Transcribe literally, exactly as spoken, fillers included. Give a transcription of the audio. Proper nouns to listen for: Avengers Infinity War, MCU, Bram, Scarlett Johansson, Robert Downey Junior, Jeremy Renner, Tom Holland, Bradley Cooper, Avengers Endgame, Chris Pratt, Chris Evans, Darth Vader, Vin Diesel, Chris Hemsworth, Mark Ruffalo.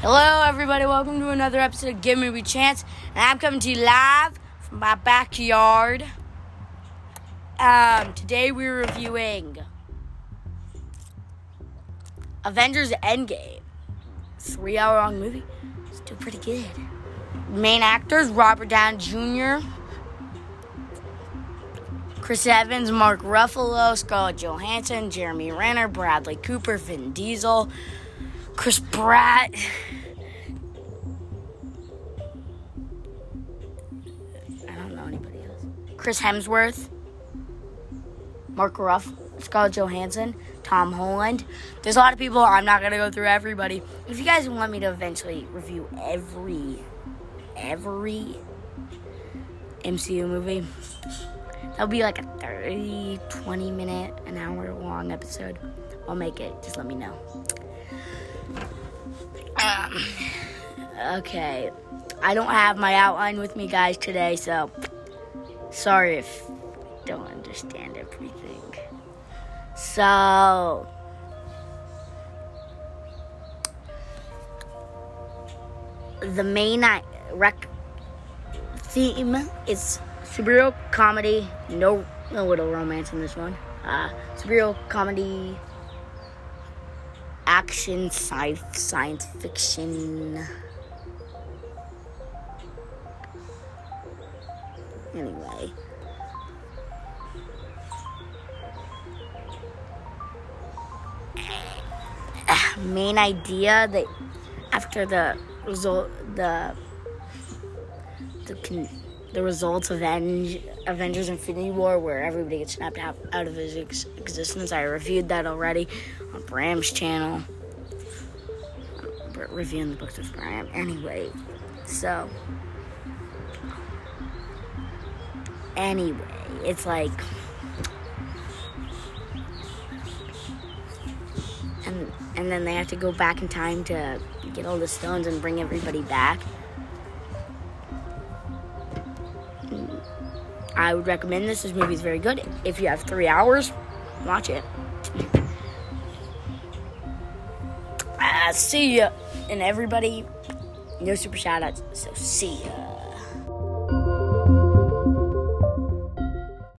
Hello everybody, welcome to another episode of Give Movie Chance, and I'm coming to you live from my backyard. Um, today we're reviewing Avengers Endgame. Three hour long movie. It's still pretty good. Main actors, Robert Downey Junior, Chris Evans, Mark Ruffalo, Scarlett Johansson, Jeremy Renner, Bradley Cooper, Vin Diesel, Chris Pratt, I don't know anybody else, Chris Hemsworth, Mark Ruffalo, Scarlett Johansson, Tom Holland. There's a lot of people. I'm not going to go through everybody. If you guys want me to eventually review every, every M C U movie, that'll be like a thirty, twenty minute, an hour long episode. I'll make it. Just let me know. Um, okay. I don't have my outline with me, guys, today, so sorry if I don't understand everything. So, the main rec- theme is superhero comedy, no, no little romance in this one. Uh, superhero comedy, action, science, science fiction. Anyway, main idea that after the result, the the. Con- The results of Eng- Avengers Infinity War, where everybody gets snapped out, out of his ex- existence. I reviewed that already on Bram's channel. We're reviewing the books with Bram. Anyway, so... Anyway, it's like... And, and then they have to go back in time to get all the stones and bring everybody back. I would recommend this. This movie is very good. If you have three hours, watch it. Uh, see ya. And everybody, no super shout outs, so see ya.